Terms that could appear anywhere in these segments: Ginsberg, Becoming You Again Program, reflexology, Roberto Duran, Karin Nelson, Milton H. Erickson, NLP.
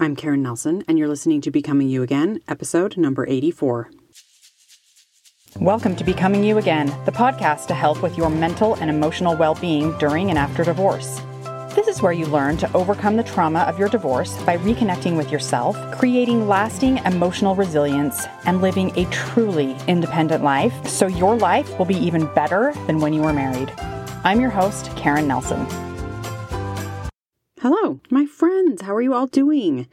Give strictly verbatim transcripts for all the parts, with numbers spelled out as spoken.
I'm Karin Nelson, and you're listening to Becoming You Again, episode number eighty-four. Welcome to Becoming You Again, the podcast to help with your mental and emotional well-being during and after divorce. This is where you learn to overcome the trauma of your divorce by reconnecting with yourself, creating lasting emotional resilience, and living a truly independent life so your life will be even better than when you were married. I'm your host, Karin Nelson. Hello, my friends. How are you all doing?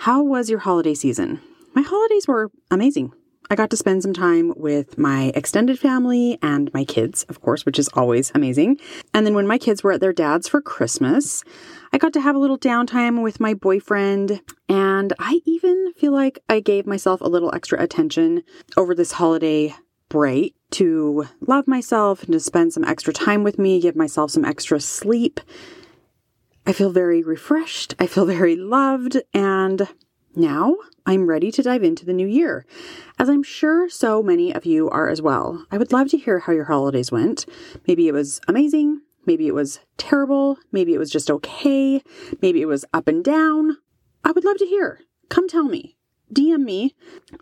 How was your holiday season? My holidays were amazing. I got to spend some time with my extended family and my kids, of course, which is always amazing. And then when my kids were at their dad's for Christmas, I got to have a little downtime with my boyfriend. And I even feel like I gave myself a little extra attention over this holiday break to love myself and to spend some extra time with me, give myself some extra sleep. I feel very refreshed. I feel very loved. And now I'm ready to dive into the new year, as I'm sure so many of you are as well. I would love to hear how your holidays went. Maybe it was amazing. Maybe it was terrible. Maybe it was just okay. Maybe it was up and down. I would love to hear. Come tell me. D M me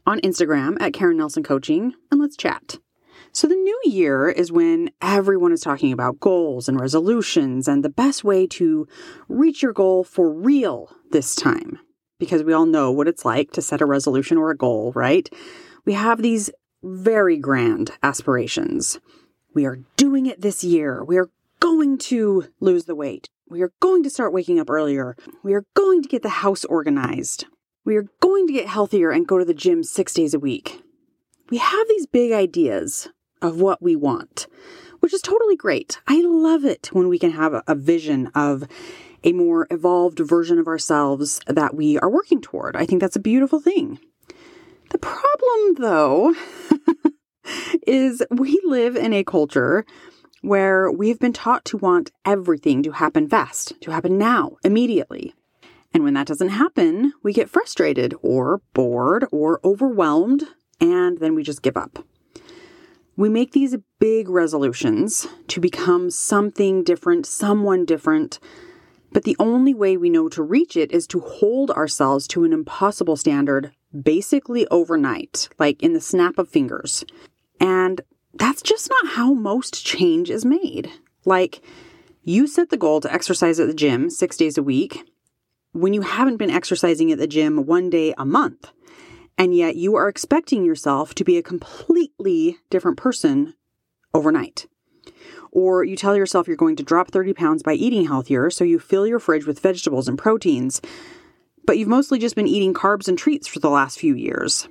on Instagram at Karin Nelson Coaching, and let's chat. So the new year is when everyone is talking about goals and resolutions and the best way to reach your goal for real this time, because we all know what it's like to set a resolution or a goal, right? We have these very grand aspirations. We are doing it this year. We are going to lose the weight. We are going to start waking up earlier. We are going to get the house organized. We are going to get healthier and go to the gym six days a week. We have these big ideas of what we want, which is totally great. I love it when we can have a vision of a more evolved version of ourselves that we are working toward. I think that's a beautiful thing. The problem, though, is we live in a culture where we've been taught to want everything to happen fast, to happen now, immediately. And when that doesn't happen, we get frustrated or bored or overwhelmed, and then we just give up. We make these big resolutions to become something different, someone different, but the only way we know to reach it is to hold ourselves to an impossible standard basically overnight, like in the snap of fingers. And that's just not how most change is made. Like, you set the goal to exercise at the gym six days a week when you haven't been exercising at the gym one day a month. And yet you are expecting yourself to be a completely different person overnight. Or you tell yourself you're going to drop thirty pounds by eating healthier, so you fill your fridge with vegetables and proteins, but you've mostly just been eating carbs and treats for the last few years.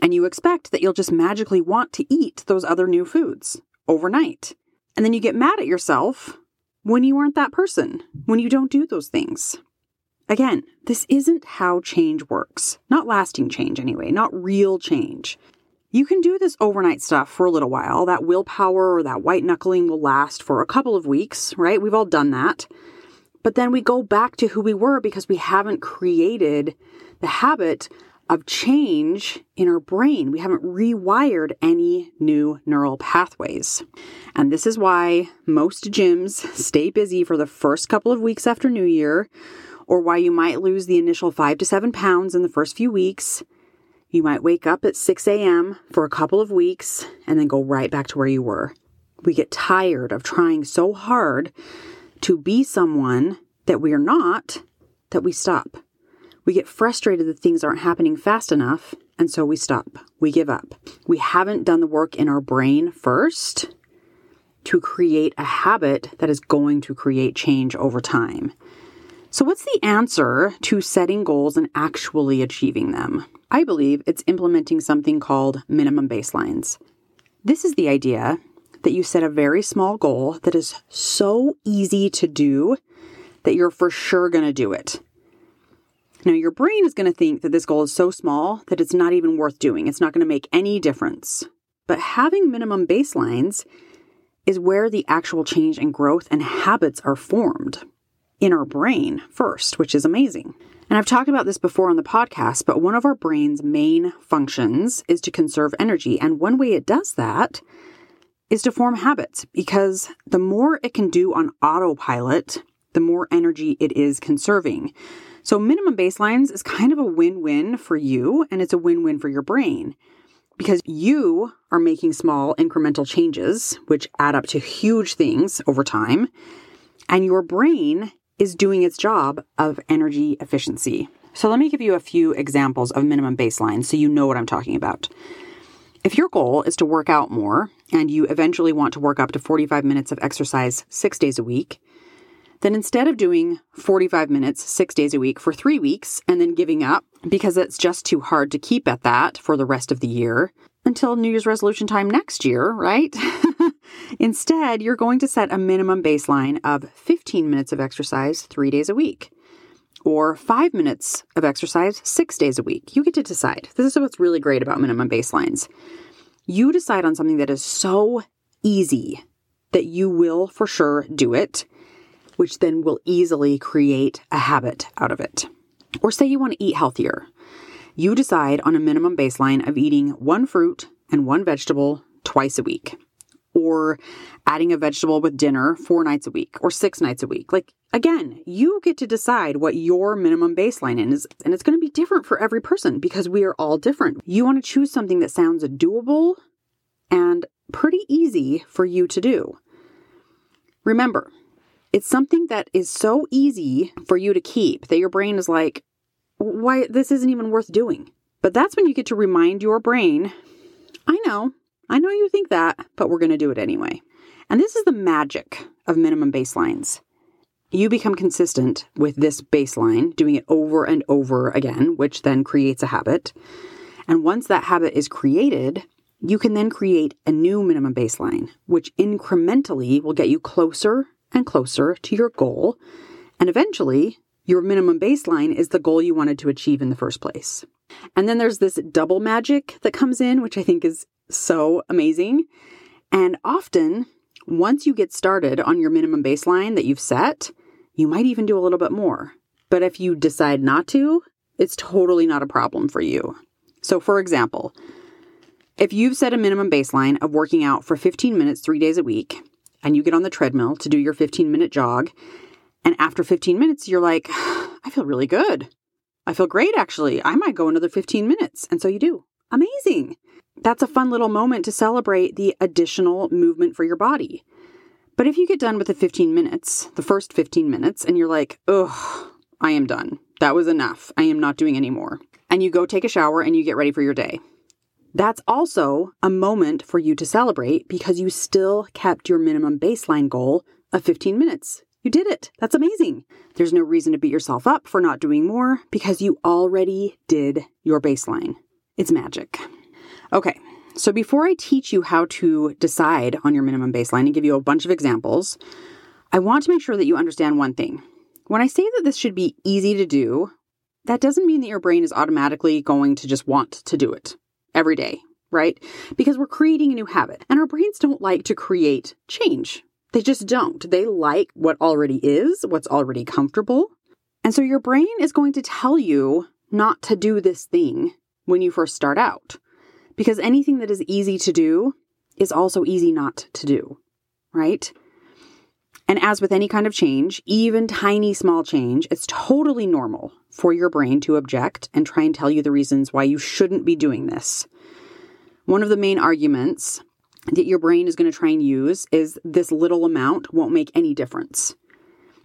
And you expect that you'll just magically want to eat those other new foods overnight. And then you get mad at yourself when you aren't that person, when you don't do those things. Again, this isn't how change works. Not lasting change anyway, not real change. You can do this overnight stuff for a little while. That willpower or that white knuckling will last for a couple of weeks, right? We've all done that. But then we go back to who we were because we haven't created the habit of change in our brain. We haven't rewired any new neural pathways. And this is why most gyms stay busy for the first couple of weeks after New Year, or why you might lose the initial five to seven pounds in the first few weeks. You might wake up at six a.m. for a couple of weeks and then go right back to where you were. We get tired of trying so hard to be someone that we are not, that we stop. We get frustrated that things aren't happening fast enough, and so we stop. We give up. We haven't done the work in our brain first to create a habit that is going to create change over time. So what's the answer to setting goals and actually achieving them? I believe it's implementing something called minimum baselines. This is the idea that you set a very small goal that is so easy to do that you're for sure going to do it. Now, your brain is going to think that this goal is so small that it's not even worth doing. It's not going to make any difference. But having minimum baselines is where the actual change and growth and habits are formed in our brain first, which is amazing. And I've talked about this before on the podcast, but one of our brain's main functions is to conserve energy. And one way it does that is to form habits, because the more it can do on autopilot, the more energy it is conserving. So minimum baselines is kind of a win-win for you, and it's a win-win for your brain because you are making small incremental changes, which add up to huge things over time, and your brain is doing its job of energy efficiency. So let me give you a few examples of minimum baselines so you know what I'm talking about. If your goal is to work out more and you eventually want to work up to forty-five minutes of exercise six days a week, then instead of doing forty-five minutes six days a week for three weeks and then giving up because it's just too hard to keep at that for the rest of the year until New Year's resolution time next year, right? Instead, you're going to set a minimum baseline of fifteen minutes of exercise three days a week or five minutes of exercise six days a week. You get to decide. This is what's really great about minimum baselines. You decide on something that is so easy that you will for sure do it, which then will easily create a habit out of it. Or say you want to eat healthier. You decide on a minimum baseline of eating one fruit and one vegetable twice a week, or adding a vegetable with dinner four nights a week or six nights a week. Like, again, you get to decide what your minimum baseline is, and it's going to be different for every person because we are all different. You want to choose something that sounds doable and pretty easy for you to do. Remember, it's something that is so easy for you to keep that your brain is like, why, this isn't even worth doing. But that's when you get to remind your brain, I know, I know you think that, but we're going to do it anyway. And this is the magic of minimum baselines. You become consistent with this baseline, doing it over and over again, which then creates a habit. And once that habit is created, you can then create a new minimum baseline, which incrementally will get you closer and closer to your goal. And eventually, your minimum baseline is the goal you wanted to achieve in the first place. And then there's this double magic that comes in, which I think is so amazing. And often, once you get started on your minimum baseline that you've set, you might even do a little bit more. But if you decide not to, it's totally not a problem for you. So for example, if you've set a minimum baseline of working out for fifteen minutes three days a week, and you get on the treadmill to do your fifteen-minute jog, and after fifteen minutes, you're like, I feel really good. I feel great, actually. I might go another fifteen minutes. And so you do. Amazing. That's a fun little moment to celebrate the additional movement for your body. But if you get done with the fifteen minutes, the first fifteen minutes, and you're like, ugh, I am done. That was enough. I am not doing any more. And you go take a shower and you get ready for your day. That's also a moment for you to celebrate because you still kept your minimum baseline goal of fifteen minutes. You did it. That's amazing. There's no reason to beat yourself up for not doing more because you already did your baseline. It's magic. Okay, so before I teach you how to decide on your minimum baseline and give you a bunch of examples, I want to make sure that you understand one thing. When I say that this should be easy to do, that doesn't mean that your brain is automatically going to just want to do it every day, right? Because we're creating a new habit, and our brains don't like to create change. They just don't. They like what already is, what's already comfortable. And so your brain is going to tell you not to do this thing when you first start out. Because anything that is easy to do is also easy not to do, right? And as with any kind of change, even tiny small change, it's totally normal for your brain to object and try and tell you the reasons why you shouldn't be doing this. One of the main arguments that your brain is going to try and use is this little amount won't make any difference.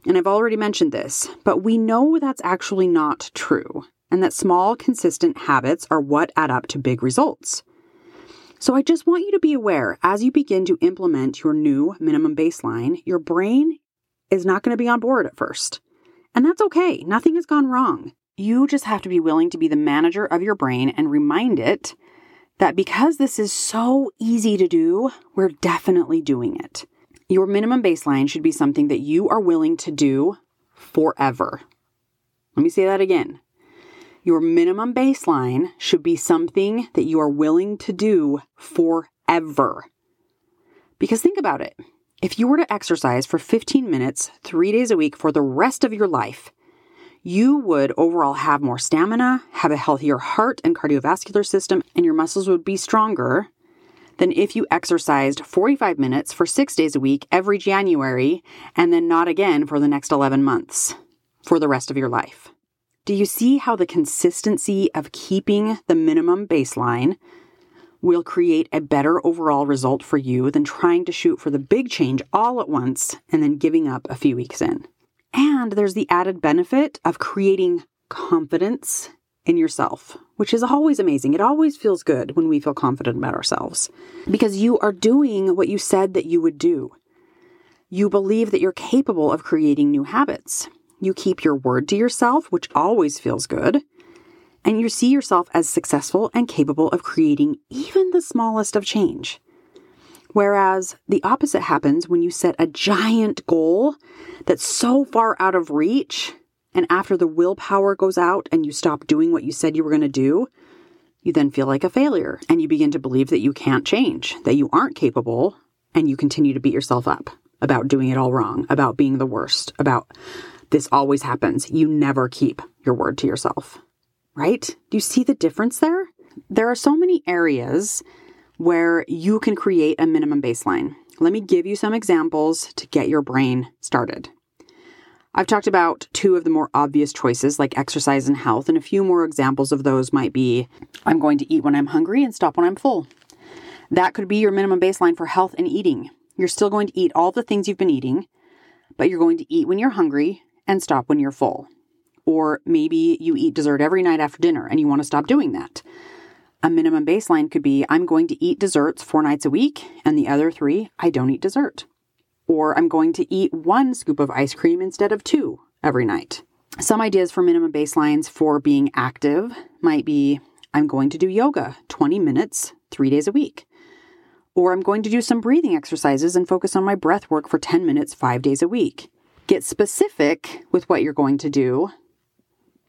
And I've already mentioned this, but we know that's actually not true, and that small, consistent habits are what add up to big results. So I just want you to be aware, as you begin to implement your new minimum baseline, your brain is not going to be on board at first. And that's okay. Nothing has gone wrong. You just have to be willing to be the manager of your brain and remind it that because this is so easy to do, we're definitely doing it. Your minimum baseline should be something that you are willing to do forever. Let me say that again. Your minimum baseline should be something that you are willing to do forever. Because think about it. If you were to exercise for fifteen minutes, three days a week for the rest of your life, you would overall have more stamina, have a healthier heart and cardiovascular system, and your muscles would be stronger than if you exercised forty-five minutes for six days a week every January and then not again for the next eleven months for the rest of your life. Do you see how the consistency of keeping the minimum baseline will create a better overall result for you than trying to shoot for the big change all at once and then giving up a few weeks in? And there's the added benefit of creating confidence in yourself, which is always amazing. It always feels good when we feel confident about ourselves because you are doing what you said that you would do. You believe that you're capable of creating new habits. You keep your word to yourself, which always feels good. And you see yourself as successful and capable of creating even the smallest of change. Whereas the opposite happens when you set a giant goal that's so far out of reach, and after the willpower goes out and you stop doing what you said you were going to do, you then feel like a failure and you begin to believe that you can't change, that you aren't capable, and you continue to beat yourself up about doing it all wrong, about being the worst, about this always happens. You never keep your word to yourself. Right? Do you see the difference there? There are so many areas where you can create a minimum baseline. Let me give you some examples to get your brain started. I've talked about two of the more obvious choices like exercise and health, and a few more examples of those might be, I'm going to eat when I'm hungry and stop when I'm full. That could be your minimum baseline for health and eating. You're still going to eat all the things you've been eating, but you're going to eat when you're hungry and stop when you're full. Or maybe you eat dessert every night after dinner and you want to stop doing that. A minimum baseline could be, I'm going to eat desserts four nights a week, and the other three, I don't eat dessert. Or I'm going to eat one scoop of ice cream instead of two every night. Some ideas for minimum baselines for being active might be, I'm going to do yoga twenty minutes, three days a week. Or I'm going to do some breathing exercises and focus on my breath work for ten minutes, five days a week. Get specific with what you're going to do,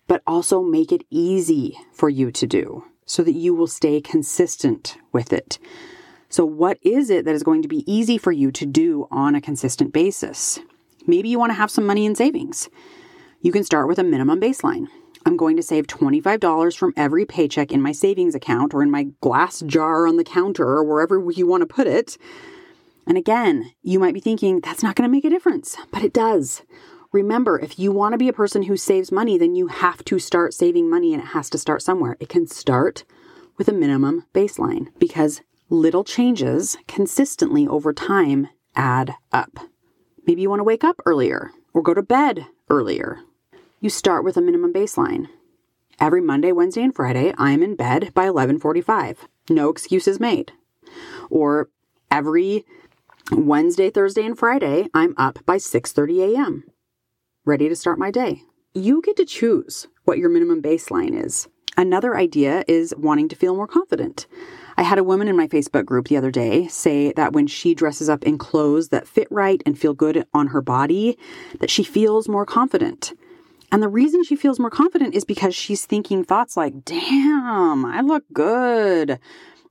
but also make it easy for you to do so that you will stay consistent with it. So what is it that is going to be easy for you to do on a consistent basis? Maybe you want to have some money in savings. You can start with a minimum baseline. I'm going to save twenty-five dollars from every paycheck in my savings account or in my glass jar on the counter or wherever you want to put it. And again, you might be thinking, that's not going to make a difference, but it does. Remember, if you want to be a person who saves money, then you have to start saving money, and it has to start somewhere. It can start with a minimum baseline because little changes consistently over time add up. Maybe you want to wake up earlier or go to bed earlier. You start with a minimum baseline. Every Monday, Wednesday, and Friday, I'm in bed by eleven forty-five. No excuses made. Or every Wednesday, Thursday, and Friday, I'm up by six thirty a.m. ready to start my day. You get to choose what your minimum baseline is. Another idea is wanting to feel more confident. I had a woman in my Facebook group the other day say that when she dresses up in clothes that fit right and feel good on her body, that she feels more confident. And the reason she feels more confident is because she's thinking thoughts like, damn, I look good.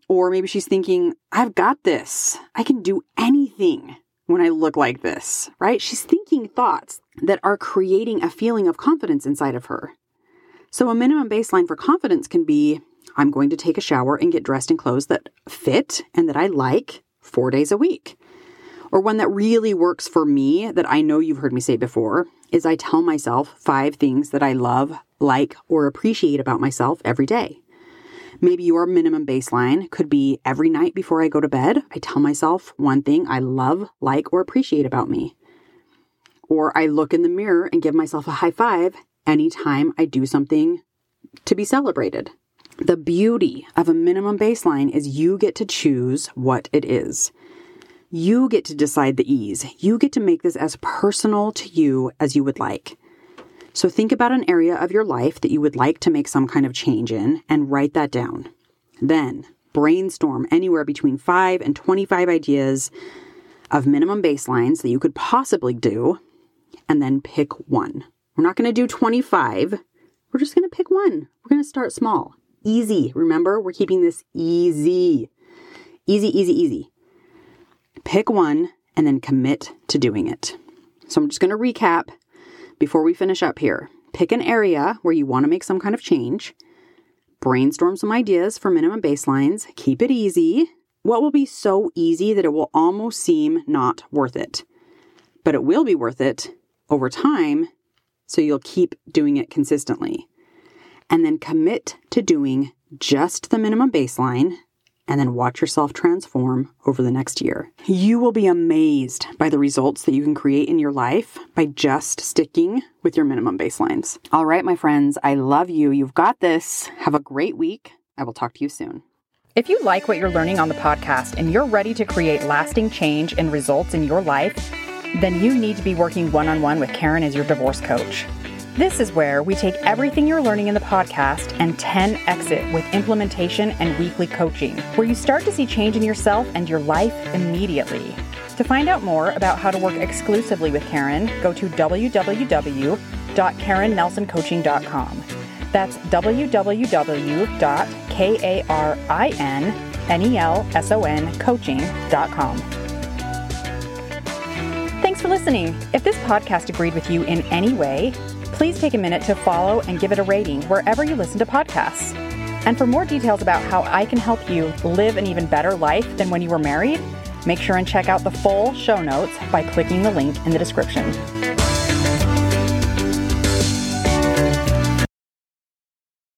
Or maybe she's thinking, I've got this. I can do anything when I look like this, right? She's thinking thoughts that are creating a feeling of confidence inside of her. So a minimum baseline for confidence can be, I'm going to take a shower and get dressed in clothes that fit and that I like four days a week. Or one that really works for me that I know you've heard me say before is I tell myself five things that I love, like, or appreciate about myself every day. Maybe your minimum baseline could be every night before I go to bed, I tell myself one thing I love, like, or appreciate about me. Or I look in the mirror and give myself a high five anytime I do something to be celebrated. The beauty of a minimum baseline is you get to choose what it is. You get to decide the ease. You get to make this as personal to you as you would like. So think about an area of your life that you would like to make some kind of change in and write that down. Then brainstorm anywhere between five and twenty-five ideas of minimum baselines that you could possibly do, and then pick one. We're not going to do twenty-five. We're just going to pick one. We're going to start small. Easy. Remember, we're keeping this easy. Easy, easy, easy. Pick one and then commit to doing it. So I'm just going to recap before we finish up here. Pick an area where you want to make some kind of change. Brainstorm some ideas for minimum baselines. Keep it easy. What will be so easy that it will almost seem not worth it? But it will be worth it over time, so you'll keep doing it consistently. and then commit to doing just the minimum baseline, and then watch yourself transform over the next year. You will be amazed by the results that you can create in your life by just sticking with your minimum baselines. All right, my friends, I love you. You've got this. Have a great week. I will talk to you soon. If you like what you're learning on the podcast and you're ready to create lasting change and results in your life, then you need to be working one-on-one with Karin as your divorce coach. This is where we take everything you're learning in the podcast and ten X it with implementation and weekly coaching, where you start to see change in yourself and your life immediately. To find out more about how to work exclusively with Karin, go to w w w dot karin nelson coaching dot com. That's w w w dot karin nelson coaching dot com. Thanks for listening. If this podcast agreed with you in any way, please take a minute to follow and give it a rating wherever you listen to podcasts. And for more details about how I can help you live an even better life than when you were married, make sure and check out the full show notes by clicking the link in the description.